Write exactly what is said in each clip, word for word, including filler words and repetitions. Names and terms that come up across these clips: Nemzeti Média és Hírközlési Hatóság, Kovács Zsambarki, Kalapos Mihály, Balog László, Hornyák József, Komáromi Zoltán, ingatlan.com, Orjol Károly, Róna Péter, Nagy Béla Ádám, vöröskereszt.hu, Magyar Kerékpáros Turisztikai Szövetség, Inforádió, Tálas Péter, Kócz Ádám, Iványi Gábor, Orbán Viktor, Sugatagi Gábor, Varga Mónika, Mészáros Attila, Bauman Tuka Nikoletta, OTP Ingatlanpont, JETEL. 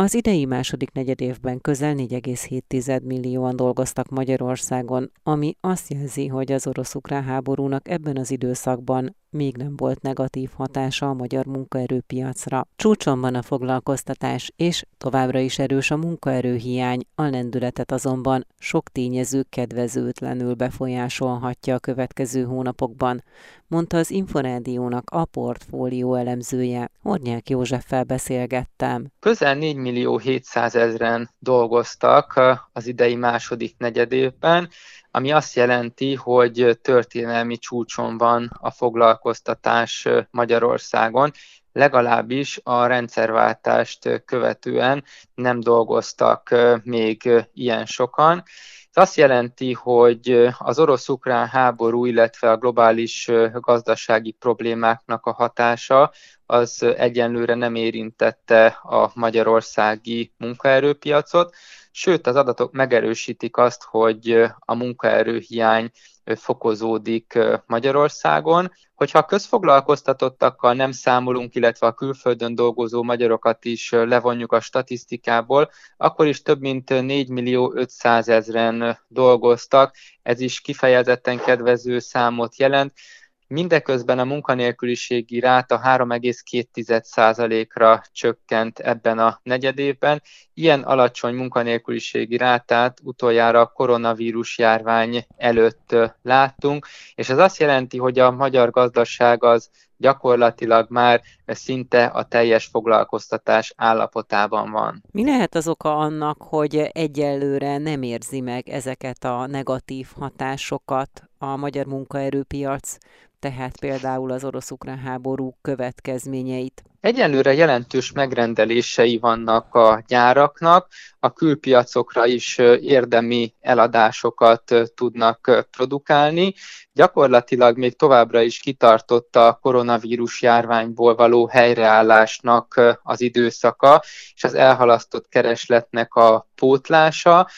Az idei második negyedévben közel négy egész hét millióan dolgoztak Magyarországon, ami azt jelzi, hogy az orosz-ukrán háborúnak ebben az időszakban még nem volt negatív hatása a magyar munkaerőpiacra. Csúcson van a foglalkoztatás, és továbbra is erős a munkaerőhiány, a lendületet azonban sok tényező kedvezőtlenül befolyásolhatja a következő hónapokban, mondta az Inforádiónak a portfólió elemzője. Hornyák Józseffel beszélgettem. Közel négy millió hétszázezren dolgoztak az idei második negyedévben, ami azt jelenti, hogy történelmi csúcson van a foglalkoztatás Magyarországon, legalábbis a rendszerváltást követően nem dolgoztak még ilyen sokan. Ez azt jelenti, hogy az orosz-ukrán háború, illetve a globális gazdasági problémáknak a hatása az egyenlőre nem érintette a magyarországi munkaerőpiacot, sőt az adatok megerősítik azt, hogy a munkaerőhiány fokozódik Magyarországon. Hogyha a közfoglalkoztatottakkal nem számolunk, illetve a külföldön dolgozó magyarokat is levonjuk a statisztikából, akkor is több mint négy millió ötszázezren dolgoztak, ez is kifejezetten kedvező számot jelent. Mindeközben a munkanélküliségi ráta három egész két százalékra csökkent ebben a negyedévben. Ilyen alacsony munkanélküliségi rátát utoljára a koronavírus járvány előtt láttunk, és ez azt jelenti, hogy a magyar gazdaság az gyakorlatilag már szinte a teljes foglalkoztatás állapotában van. Mi lehet az oka annak, hogy egyelőre nem érzi meg ezeket a negatív hatásokat a magyar munkaerőpiac, tehát például az orosz-ukrán háború következményeit? Egyelőre jelentős megrendelései vannak a gyáraknak, a külpiacokra is érdemi eladásokat tudnak produkálni. Gyakorlatilag még továbbra is kitartott a koronavírus járványból való helyreállásnak az időszaka, és az elhalasztott keresletnek a pótlása.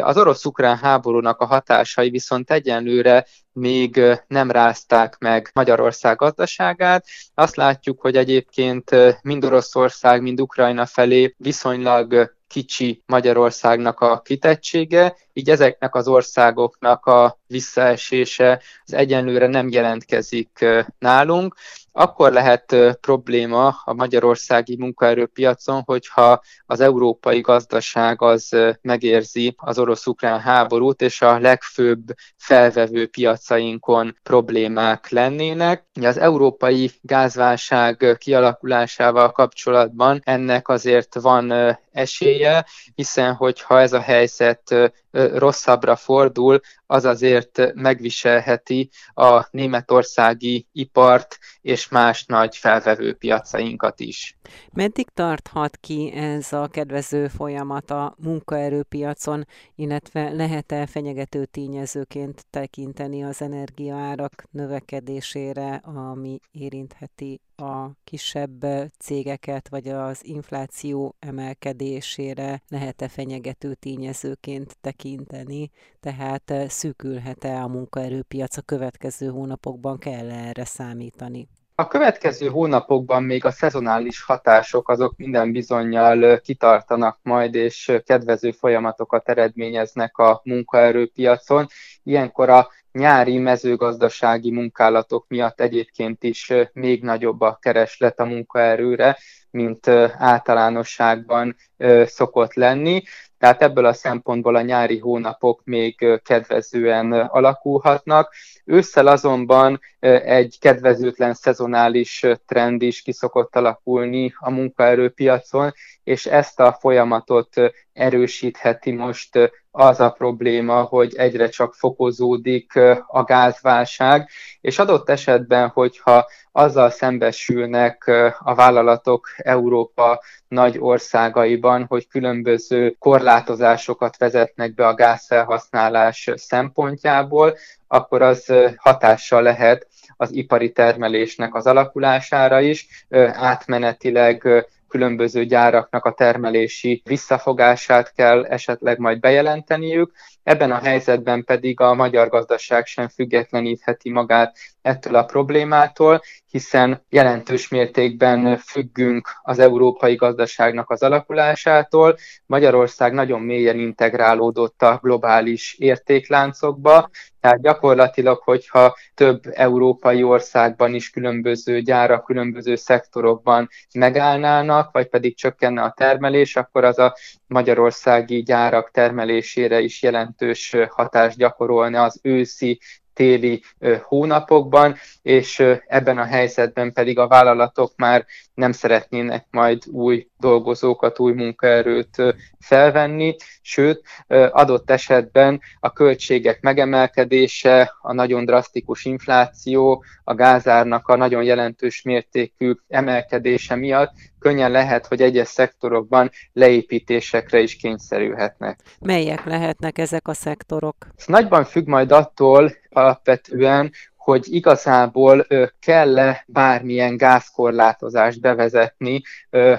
Az orosz-ukrán háborúnak a hatásai viszont egyenlőre még nem rázták meg Magyarország gazdaságát. Azt látjuk, hogy egyébként mind Oroszország, mind Ukrajna felé viszonylag kicsi Magyarországnak a kitettsége, így ezeknek az országoknak a visszaesése az egyenlőre nem jelentkezik nálunk. Akkor lehet probléma a magyarországi munkaerőpiacon, hogyha az európai gazdaság az megérzi az orosz-ukrán háborút, és a legfőbb felvevő piacainkon problémák lennének. Az európai gázválság kialakulásával kapcsolatban ennek azért van esélye, hiszen hogyha ez a helyzet rosszabbra fordul, az azért megviselheti a németországi ipart és más nagy felvevő piacainkat is. Meddig tarthat ki ez a kedvező folyamat a munkaerőpiacon, illetve lehet-e fenyegető tényezőként tekinteni az energiaárak növekedésére, ami érintheti a kisebb cégeket, vagy az infláció emelkedésére lehet-e fenyegető tényezőként tekinteni, tehát szűkülhet-e a munkaerőpiac a következő hónapokban, kell erre számítani? A következő hónapokban még a szezonális hatások azok minden bizonnyal kitartanak majd, és kedvező folyamatokat eredményeznek a munkaerőpiacon. Ilyenkor a nyári mezőgazdasági munkálatok miatt egyébként is még nagyobb a kereslet a munkaerőre, mint általánosságban szokott lenni. Tehát ebből a szempontból a nyári hónapok még kedvezően alakulhatnak. Ősszel azonban egy kedvezőtlen szezonális trend is ki szokott alakulni a munkaerőpiacon, és ezt a folyamatot erősítheti most az a probléma, hogy egyre csak fokozódik a gázválság, és adott esetben, hogyha azzal szembesülnek a vállalatok Európa nagy országaiban, hogy különböző korlátozásokat vezetnek be a gázfelhasználás szempontjából, akkor az hatással lehet az ipari termelésnek az alakulására is, átmenetileg különböző gyáraknak a termelési visszafogását kell esetleg majd bejelenteniük. Ebben a helyzetben pedig a magyar gazdaság sem függetlenítheti magát ettől a problémától, hiszen jelentős mértékben függünk az európai gazdaságnak az alakulásától. Magyarország nagyon mélyen integrálódott a globális értékláncokba, tehát gyakorlatilag, hogyha több európai országban is különböző gyárak, különböző szektorokban megállnának, vagy pedig csökkenne a termelés, akkor az a magyarországi gyárak termelésére is jelentős hatást gyakorolna az őszi, téli hónapokban, és ebben a helyzetben pedig a vállalatok már nem szeretnének majd új dolgozókat, új munkaerőt felvenni, sőt, adott esetben a költségek megemelkedése, a nagyon drasztikus infláció, a gázárnak a nagyon jelentős mértékű emelkedése miatt könnyen lehet, hogy egyes szektorokban leépítésekre is kényszerülhetnek. Melyek lehetnek ezek a szektorok? Ez nagyban függ majd attól alapvetően, hogy igazából kell-e bármilyen gázkorlátozást bevezetni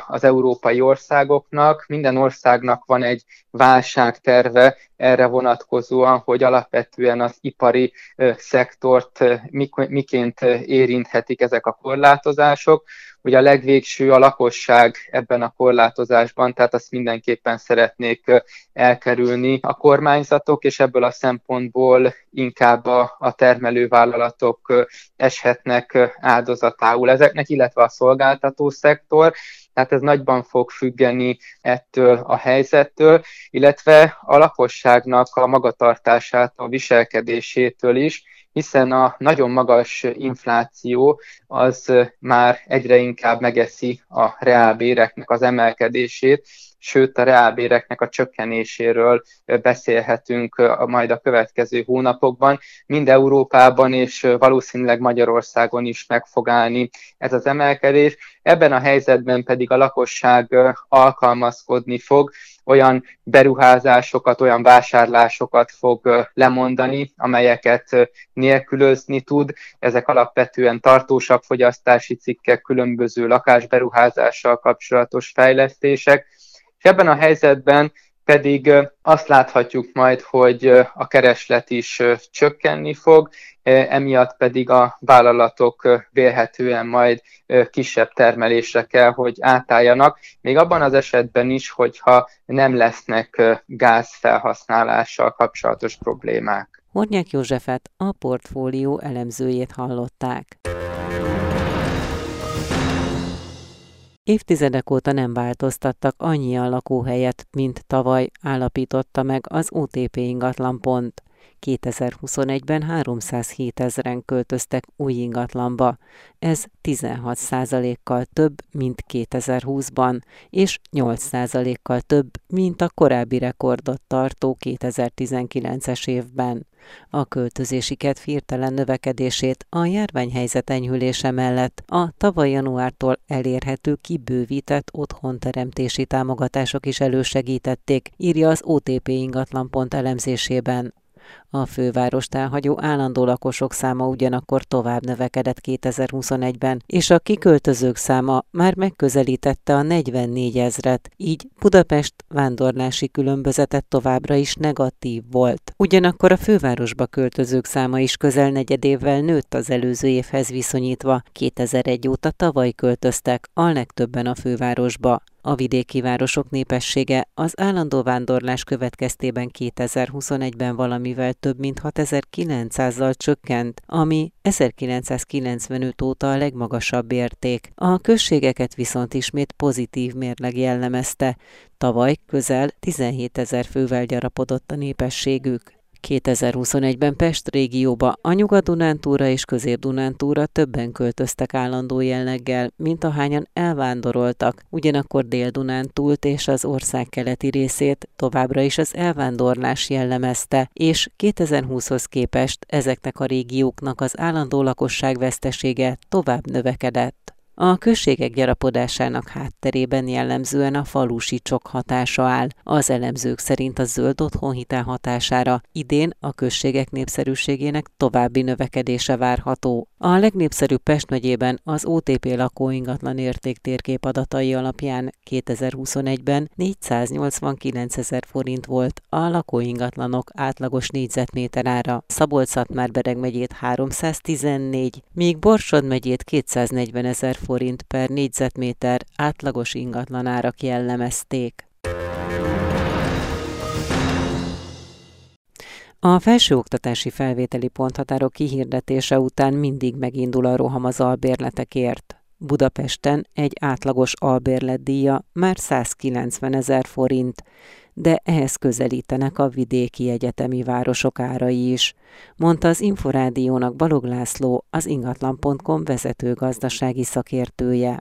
az európai országoknak. Minden országnak van egy válságterve erre vonatkozóan, hogy alapvetően az ipari szektort miként érinthetik ezek a korlátozások. Ugye a legvégső a lakosság ebben a korlátozásban, tehát azt mindenképpen szeretnék elkerülni a kormányzatok, és ebből a szempontból inkább a termelővállalatok eshetnek áldozatául ezeknek, illetve a szolgáltató szektor. Tehát ez nagyban fog függeni ettől a helyzettől, illetve a lakosságnak a magatartásától, a viselkedésétől is, hiszen a nagyon magas infláció az már egyre inkább megeszi a reálbéreknek az emelkedését, sőt a reálbéreknek a csökkenéséről beszélhetünk majd a következő hónapokban. Mind Európában és valószínűleg Magyarországon is meg fog állni ez az emelkedés. Ebben a helyzetben pedig a lakosság alkalmazkodni fog, olyan beruházásokat, olyan vásárlásokat fog lemondani, amelyeket nélkülözni tud. Ezek alapvetően tartósabb fogyasztási cikkek, különböző lakásberuházással kapcsolatos fejlesztések, és ebben a helyzetben pedig azt láthatjuk majd, hogy a kereslet is csökkenni fog, emiatt pedig a vállalatok vélhetően majd kisebb termelésre kell, hogy átálljanak, még abban az esetben is, hogyha nem lesznek gázfelhasználással kapcsolatos problémák. Hornyák Józsefet, a Portfólió elemzőjét hallották. Évtizedek óta nem változtattak annyian lakóhelyet, mint tavaly, állapította meg az o té pé Ingatlanpont. kétezer-huszonegyben háromszázhétezren költöztek új ingatlanba. Ez tizenhat százalékkal több, mint kétezer-húszban, és nyolc százalékkal több, mint a korábbi rekordot tartó kétezer-tizenkilences évben. A költözési kedv hirtelen növekedését a járványhelyzet enyhülése mellett a tavaly januártól elérhető kibővített otthonteremtési támogatások is elősegítették, írja az o té pé Ingatlanpont elemzésében. A fővárost elhagyó állandó lakosok száma ugyanakkor tovább növekedett kétezer-huszonegyben, és a kiköltözők száma már megközelítette a negyvennégyezret, így Budapest vándorlási különbözete továbbra is negatív volt. Ugyanakkor a fővárosba költözők száma is közel negyed évvel nőtt az előző évhez viszonyítva, kétezer-egy óta tavaly költöztek, a legtöbben a fővárosba. A vidéki városok népessége az állandó vándorlás következtében kétezer-huszonegyben valamivel több mint hatezer-kilencszázzal csökkent, ami ezerkilencszázkilencvenöt óta a legmagasabb érték. A községeket viszont ismét pozitív mérleg jellemezte. Tavaly közel tizenhétezer fővel gyarapodott a népességük. kétezer-huszonegyben Pest régióba, a Nyugat-Dunántúra és Közép-Dunántúra többen költöztek állandó jelleggel, mint ahányan elvándoroltak, ugyanakkor Dél-Dunántúlt és az ország keleti részét továbbra is az elvándorlás jellemezte, és kétezer-húszhoz képest ezeknek a régióknak az állandó lakosság vesztesége tovább növekedett. A községek gyarapodásának hátterében jellemzően a falusi csok hatása áll. Az elemzők szerint a zöld otthonhitel hatására idén a községek népszerűségének további növekedése várható. A legnépszerűbb Pest megyében az o té pé lakóingatlan érték térkép adatai alapján kétezer-huszonegyben négyszáznyolcvankilencezer forint volt a lakóingatlanok átlagos négyzetméter ára. Szabolcs-Szatmár-Bereg megyét háromszáztizennégy, míg Borsod megyét kétszáznegyvenezer forint per négyzetméter átlagos ingatlanárak jellemezték. A felsőoktatási felvételi ponthatárok kihirdetése után mindig megindul a roham az albérletekért. Budapesten egy átlagos albérletdíja már százkilencvenezer forint, de ehhez közelítenek a vidéki egyetemi városok árai is, mondta az Inforádiónak Balog László, az ingatlan pont com vezető gazdasági szakértője.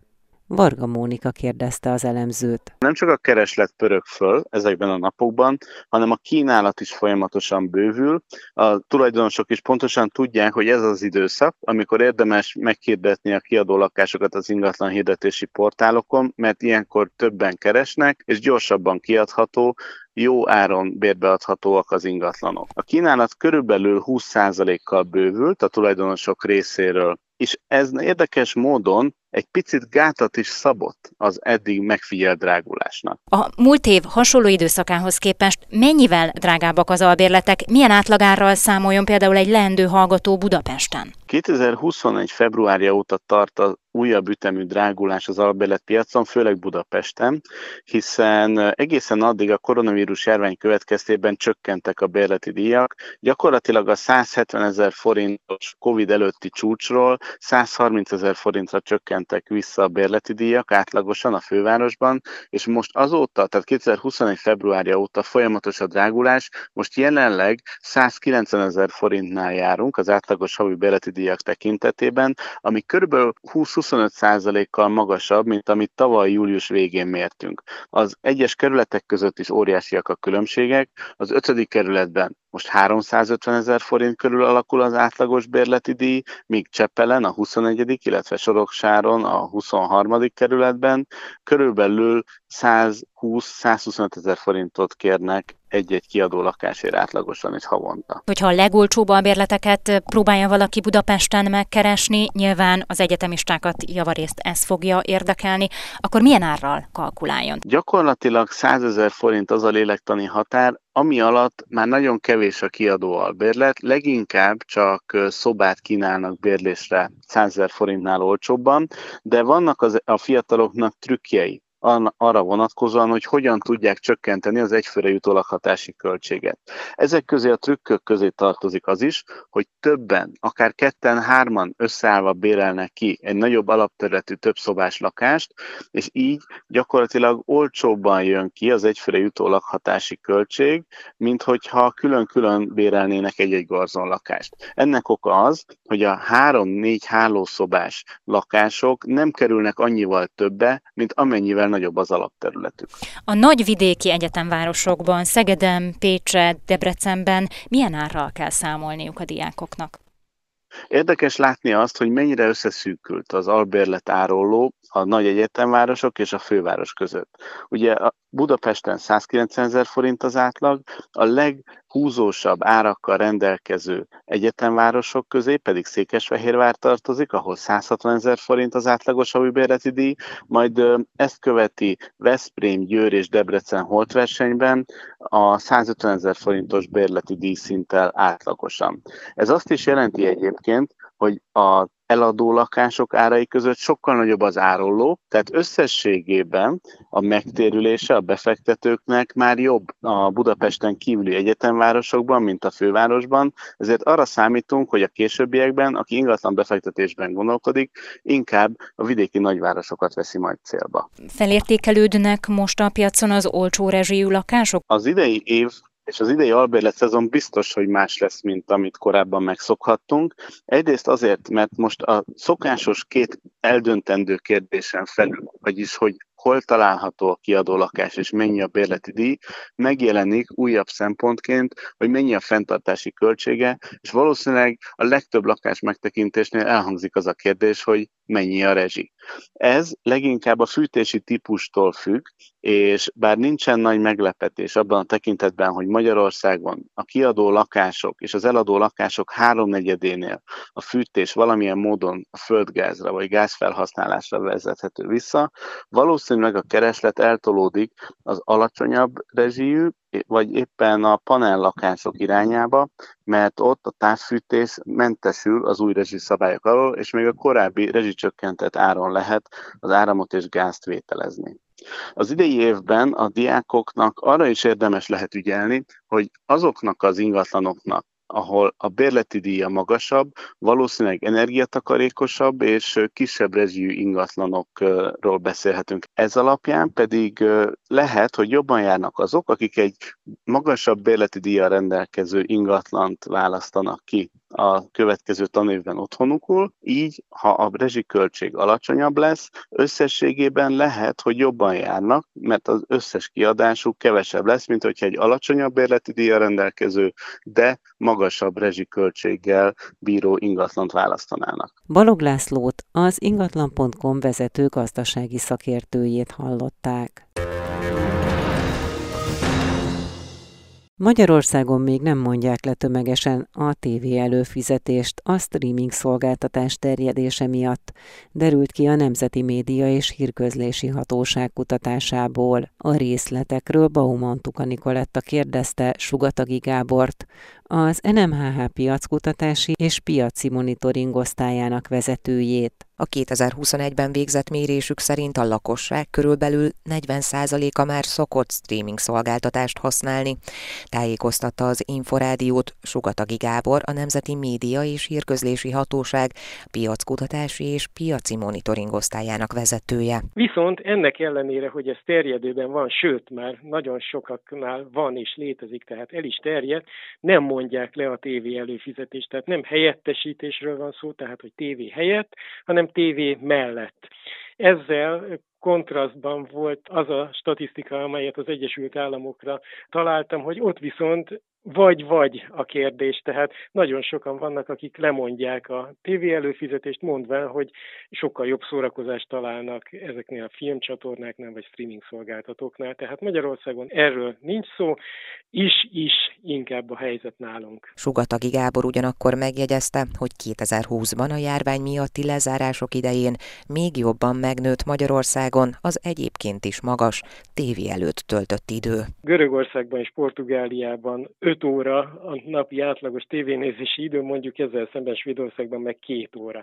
Varga Mónika kérdezte az elemzőt. Nem csak a kereslet pörög föl ezekben a napokban, hanem a kínálat is folyamatosan bővül. A tulajdonosok is pontosan tudják, hogy ez az időszak, amikor érdemes meghirdetni a kiadó lakásokat az ingatlan hirdetési portálokon, mert ilyenkor többen keresnek, és gyorsabban kiadható, jó áron bérbeadhatóak az ingatlanok. A kínálat körülbelül húsz százalékkal bővült a tulajdonosok részéről, és ez érdekes módon egy picit gátat is szabott az eddig megfigyelt drágulásnak. A múlt év hasonló időszakához képest mennyivel drágábbak az albérletek? Milyen átlagárral számoljon például egy leendő hallgató Budapesten? kétezer-huszonegy februárja óta tart az újabb ütemű drágulás az albérletpiacon, főleg Budapesten, hiszen egészen addig a koronavírus járvány következtében csökkentek a bérleti díjak. Gyakorlatilag a száz hetvenezer forintos Covid előtti csúcsról százharmincezer forintra csökkentek vissza a bérleti díjak átlagosan a fővárosban, és most azóta, tehát kétezer-huszonegy februárja óta folyamatos a drágulás, most jelenleg százkilencvenezer forintnál járunk az átlagos havi bérleti díjak tekintetében, ami körülbelül húsz-huszonöt százalékkal magasabb, mint amit tavaly július végén mértünk. Az egyes kerületek között is óriásiak a különbségek. Az ötödik kerületben most háromszázötvenezer forint körül alakul az átlagos bérleti díj, míg Csepelen, a huszonegyedik, illetve Soroksáron, a huszonharmadik kerületben körülbelül százhúsz-százhuszonötezer forintot kérnek egy-egy kiadó lakásért átlagosan és havonta. Hogyha a legolcsóbb albérleteket próbálja valaki Budapesten megkeresni, nyilván az egyetemistákat javarészt ez fogja érdekelni, akkor milyen árral kalkuláljon? Gyakorlatilag százezer forint az a lélektani határ, ami alatt már nagyon kevés a kiadó albérlet, leginkább csak szobát kínálnak bérlésre százezer forintnál olcsóbban, de vannak az, a fiataloknak trükkjei arra vonatkozóan, hogy hogyan tudják csökkenteni az egyfőre jutó lakhatási költséget. Ezek közé a trükkök közé tartozik az is, hogy többen, akár ketten, hárman összeállva bérelnek ki egy nagyobb alapterületű többszobás lakást, és így gyakorlatilag olcsóbban jön ki az egyfőre jutó lakhatási költség, mint hogyha külön-külön bérelnének egy-egy garzon lakást. Ennek oka az, hogy a három-négy hálószobás lakások nem kerülnek annyival többe, mint amennyivel nagyobb az alapterületük. A nagyvidéki egyetemvárosokban, Szegeden, Pécsen, Debrecenben milyen árral kell számolniuk a diákoknak? Érdekes látni azt, hogy mennyire összeszűkült az albérlet árolló a nagy egyetemvárosok és a főváros között. Ugye a Budapesten százkilencvenezer forint az átlag, a leghúzósabb árakkal rendelkező egyetemvárosok közé pedig Székesfehérvár tartozik, ahol százhatvanezer forint az átlagos havi bérleti díj, majd ezt követi Veszprém, Győr és Debrecen holtversenyben a százötvenezer forintos bérleti díjszinttel átlagosan. Ez azt is jelenti egyébként, hogy a eladó lakások árai között sokkal nagyobb az árolló, tehát összességében a megtérülése a befektetőknek már jobb a Budapesten kívüli egyetemvárosokban, mint a fővárosban, ezért arra számítunk, hogy a későbbiekben, aki ingatlan befektetésben gondolkodik, inkább a vidéki nagyvárosokat veszi majd célba. Felértékelődnek most a piacon az olcsó rezsijű lakások? Az idei év és az idei albérlet szezon biztos, hogy más lesz, mint amit korábban megszokhattunk. Egyrészt azért, mert most a szokásos két eldöntendő kérdésen felül, vagyis hogy hol található a kiadó lakás és mennyi a bérleti díj, megjelenik újabb szempontként, hogy mennyi a fenntartási költsége, és valószínűleg a legtöbb lakás megtekintésnél elhangzik az a kérdés, hogy mennyi a rezsi. Ez leginkább a fűtési típustól függ, és bár nincsen nagy meglepetés abban a tekintetben, hogy Magyarországon a kiadó lakások és az eladó lakások háromnegyedénél a fűtés valamilyen módon a földgázra vagy gázfelhasználásra vezethető vissza, valószínűleg a kereslet eltolódik az alacsonyabb rezsijű, vagy éppen a panellakások irányába, mert ott a távfűtés mentesül az új rezsiszabályok alól, és még a korábbi rezsicsökkentett áron lehet az áramot és gázt vételezni. Az idei évben a diákoknak arra is érdemes lehet ügyelni, hogy azoknak az ingatlanoknak, ahol a bérleti díja magasabb, valószínűleg energiatakarékosabb és kisebb rezsijű ingatlanokról beszélhetünk. Ez alapján pedig lehet, hogy jobban járnak azok, akik egy magasabb bérleti díjjal rendelkező ingatlant választanak ki a következő tanévben otthonukul, így ha a rezsiköltség alacsonyabb lesz, összességében lehet, hogy jobban járnak, mert az összes kiadásuk kevesebb lesz, mint hogyha egy alacsonyabb bérleti díjjal rendelkező, de magasabb rezsiköltséggel bíró ingatlant választanának. Balog Lászlót, az ingatlan pont com vezető gazdasági szakértőjét hallották. Magyarországon még nem mondják le tömegesen a tévé előfizetést a streaming szolgáltatás terjedése miatt, derült ki a Nemzeti Média és Hírközlési Hatóság kutatásából. A részletekről Bauman Tuka Nikoletta kérdezte Sugatagi Gábort, az en em há há piackutatási és piaci monitoring osztályának vezetőjét. A kétezer-huszonegyben végzett mérésük szerint a lakosság körülbelül negyven százaléka már szokott streaming szolgáltatást használni. Tájékoztatta az Inforádiót Sugatagi Gábor, a Nemzeti Média és Hírközlési Hatóság piackutatási és piaci monitoring osztályának vezetője. Viszont ennek ellenére, hogy ez terjedőben van, sőt már nagyon sokaknál van és létezik, tehát el is terjed, nem mondják le a tévé előfizetést, tehát nem helyettesítésről van szó, tehát hogy tévé helyett, hanem tévé mellett. Ezzel kontrasztban volt az a statisztika, amelyet az Egyesült Államokra találtam, hogy ott viszont vagy-vagy a kérdés, tehát nagyon sokan vannak, akik lemondják a tévé előfizetést, mondván, hogy sokkal jobb szórakozást találnak ezeknél a filmcsatornáknál, vagy streaming szolgáltatóknál, tehát Magyarországon erről nincs szó, is-is inkább a helyzet nálunk. Sugatagi Gábor ugyanakkor megjegyezte, hogy kétezer-húszban a járvány miatti lezárások idején még jobban megnőtt Magyarországon az egyébként is magas tévé előtt töltött idő. Görögországban és Portugáliában öt óra a napi átlagos tévénézési idő, mondjuk ezzel szemben Svédországban meg két óra.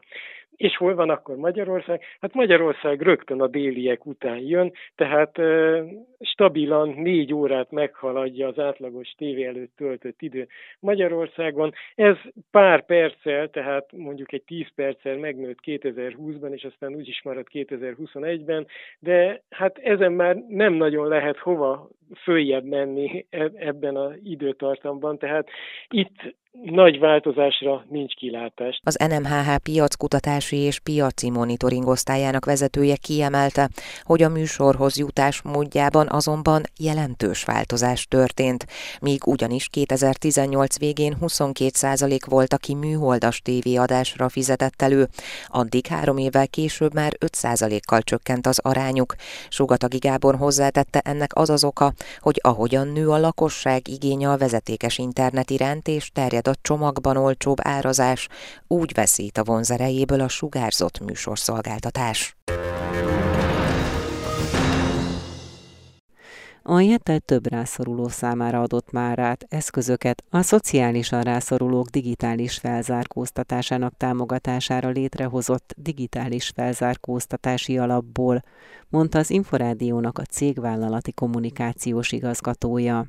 És hol van akkor Magyarország? Hát Magyarország rögtön a déliek után jön, tehát e, stabilan négy órát meghaladja az átlagos tévé előtt töltött idő Magyarországon. Ez pár perccel, tehát mondjuk egy tíz perccel megnőtt kétezer-húszban, és aztán úgyis maradt kétezer-huszonegyben, de hát ezen már nem nagyon lehet hova följebb menni ebben az időtartamban, tehát itt nagy változásra nincs kilátás. Az en em há há piackutatási és piaci monitoring osztályának vezetője kiemelte, hogy a műsorhoz jutás módjában azonban jelentős változás történt. Míg ugyanis kétezer-tizennyolc végén huszonkét százalék volt, aki műholdas tévéadásra fizetett elő, addig három évvel később már öt százalékkal csökkent az arányuk. Sugatagi Gábor hozzátette, ennek az az oka, hogy ahogyan nő a lakosság igénye a vezetékes internet iránt és terjed a csomagban olcsóbb árazás, úgy veszít a vonzerejéből a sugárzott műsorszolgáltatás. A JETEL több rászoruló számára adott már át eszközöket a szociálisan rászorulók digitális felzárkóztatásának támogatására létrehozott digitális felzárkóztatási alapból, mondta az Inforádiónak a cégvállalati kommunikációs igazgatója.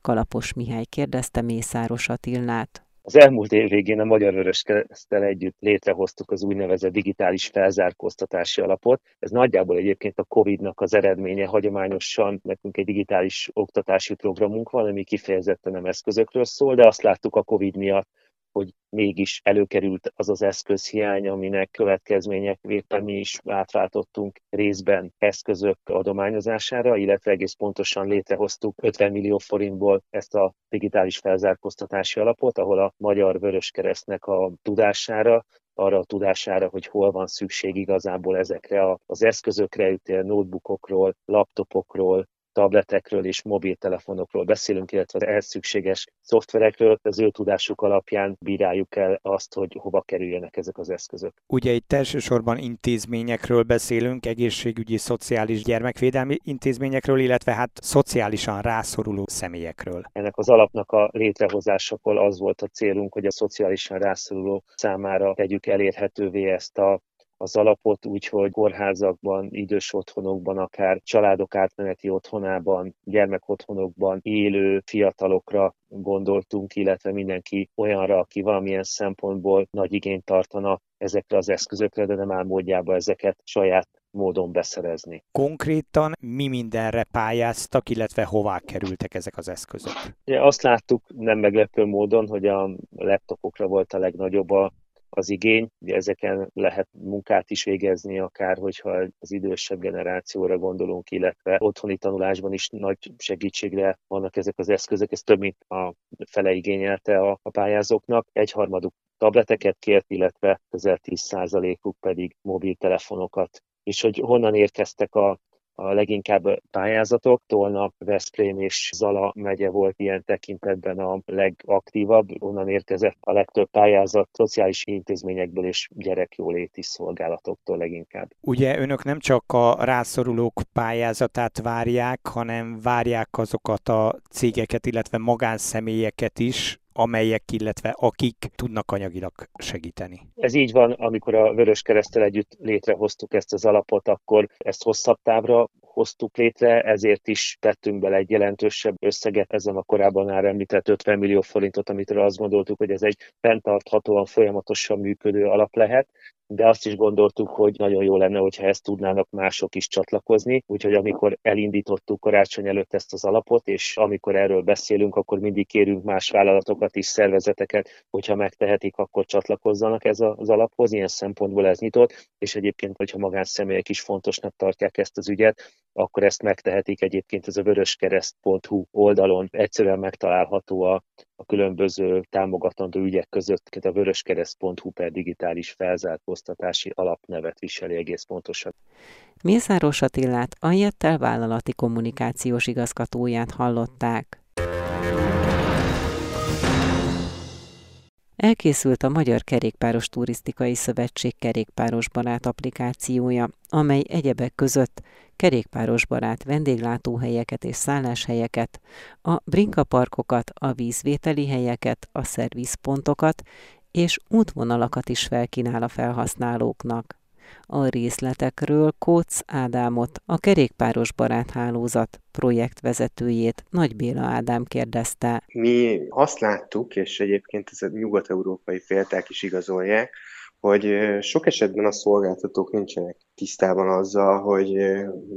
Kalapos Mihály kérdezte Mészáros Attilnát. Az elmúlt év végén a Magyar Vörös Kereszttel együtt létrehoztuk az úgynevezett digitális felzárkóztatási alapot. Ez nagyjából egyébként a Covid-nak az eredménye. Hagyományosan nekünk egy digitális oktatási programunk van, ami kifejezetten nem eszközökről szól, de azt láttuk a Covid miatt, hogy mégis előkerült az az eszközhiány, aminek következményeképpen mi is átváltottunk részben eszközök adományozására, illetve egész pontosan létrehoztuk ötven millió forintból ezt a digitális felzárkóztatási alapot, ahol a Magyar Vörös Keresztnek a tudására, arra a tudására, hogy hol van szükség igazából ezekre az eszközökre, itt notebookokról, laptopokról, tabletekről és mobiltelefonokról beszélünk, illetve ehhez szükséges szoftverekről. Az ő tudásuk alapján bíráljuk el azt, hogy hova kerüljenek ezek az eszközök. Ugye itt elsősorban intézményekről beszélünk, egészségügyi, szociális, gyermekvédelmi intézményekről, illetve hát szociálisan rászoruló személyekről. Ennek az alapnak a létrehozásakor az volt a célunk, hogy a szociálisan rászoruló számára tegyük elérhetővé ezt a az alapot, úgyhogy kórházakban, idős otthonokban, akár családok átmeneti otthonában, gyermekotthonokban élő fiatalokra gondoltunk, illetve mindenki olyanra, aki valamilyen szempontból nagy igényt tartana ezekre az eszközökre, de nem áll módjába ezeket saját módon beszerezni. Konkrétan mi mindenre pályáztak, illetve hová kerültek ezek az eszközök? Ugye azt láttuk nem meglepő módon, hogy a laptopokra volt a legnagyobb a az igény, ugye ezeken lehet munkát is végezni, akár hogyha az idősebb generációra gondolunk, illetve otthoni tanulásban is nagy segítségre vannak ezek az eszközök, ez több mint a fele igényelte a, a pályázóknak. Egyharmaduk tableteket kért, illetve közel tíz százalékuk pedig mobiltelefonokat. És hogy honnan érkeztek a A leginkább pályázatok, Tolna, Veszprém és Zala megye volt ilyen tekintetben a legaktívabb, onnan érkezett a legtöbb pályázat szociális intézményekből és gyerekjóléti szolgálatoktól leginkább. Ugye önök nem csak a rászorulók pályázatát várják, hanem várják azokat a cégeket, illetve magánszemélyeket is, amelyek, illetve akik tudnak anyagilag segíteni. Ez így van, amikor a Vörös Kereszttel együtt létrehoztuk ezt az alapot, akkor ezt hosszabb távra hoztuk létre, ezért is tettünk bele egy jelentősebb összeget, ezen a korábban már említett ötven millió forintot, amitől azt gondoltuk, hogy ez egy fenntarthatóan folyamatosan működő alap lehet, de azt is gondoltuk, hogy nagyon jó lenne, hogyha ezt tudnának mások is csatlakozni, úgyhogy amikor elindítottuk karácsony előtt ezt az alapot, és amikor erről beszélünk, akkor mindig kérünk más vállalatokat is, szervezeteket, hogyha megtehetik, akkor csatlakozzanak ez az alaphoz, ilyen szempontból ez nyitott, és egyébként, hogyha magánszemélyek is fontosnak tartják ezt az ügyet, akkor ezt megtehetik egyébként ez a vöröskereszt pont hu oldalon. Egyszerűen megtalálható a, a különböző támogatandó ügyek között, a vöröskereszt pont hu per digitális felzárkóztatási alapnevet viseli egész pontosan. Mészáros Attilát, a JETEL vállalati kommunikációs igazgatóját hallották. Elkészült a Magyar Kerékpáros Turisztikai Szövetség Kerékpáros Barát applikációja, amely egyebek között kerékpáros barát vendéglátóhelyeket és szálláshelyeket, a brinkaparkokat, a vízvételi helyeket, a szervizpontokat és útvonalakat is felkínál a felhasználóknak. A részletekről Kócz Ádámot, a Kerékpáros Barát Hálózat projektvezetőjét, Nagy Béla Ádám kérdezte. Mi azt láttuk, és egyébként ez a nyugat-európai félták is igazolják, hogy sok esetben a szolgáltatók nincsenek tisztában azzal, hogy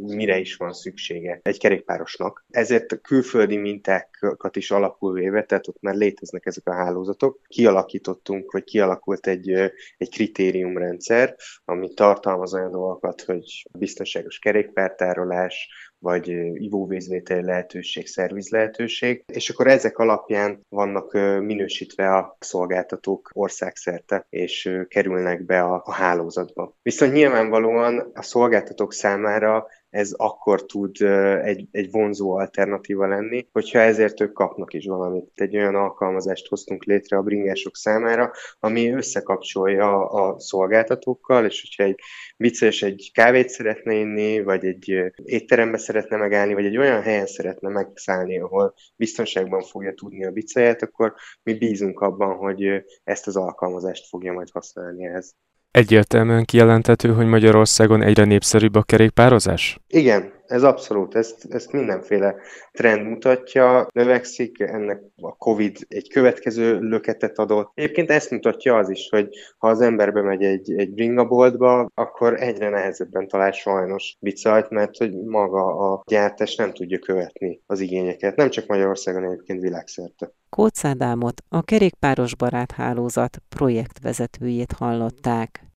mire is van szüksége egy kerékpárosnak. Ezért a külföldi mintákat is alapul véve, tehát ott már léteznek ezek a hálózatok. Kialakítottunk, vagy kialakult egy, egy kritériumrendszer, ami tartalmaz olyan dolgokat, hogy biztonságos kerékpártárolás, vagy ivóvízvételi lehetőség, szervizlehetőség, és akkor ezek alapján vannak minősítve a szolgáltatók országszerte, és kerülnek be a, a hálózatba. Viszont nyilvánvalóan a szolgáltatók számára ez akkor tud egy, egy vonzó alternatíva lenni, hogyha ezért ők kapnak is valamit. Egy olyan alkalmazást hoztunk létre a bringások számára, ami összekapcsolja a szolgáltatókkal, és hogyha egy vicces egy kávét szeretne inni, vagy egy étterembe szeretne megállni, vagy egy olyan helyen szeretne megszállni, ahol biztonságban fogja tudni a bicejét, akkor mi bízunk abban, hogy ezt az alkalmazást fogja majd használni ehhez. Egyértelműen kijelenthető, hogy Magyarországon egyre népszerűbb a kerékpározás? Igen, ez abszolút, ezt, ezt mindenféle trend mutatja, növekszik, ennek a Covid egy következő löketet adott. Egyébként ezt mutatja az is, hogy ha az ember bemegy egy, egy bringaboltba, akkor egyre nehezebben talál sajnos bicajt, mert hogy maga a gyártás nem tudja követni az igényeket, nem csak Magyarországon, egyébként világszerte. Kócz Ádámot, a Kerékpáros Barát Hálózat projektvezetőjét hallották.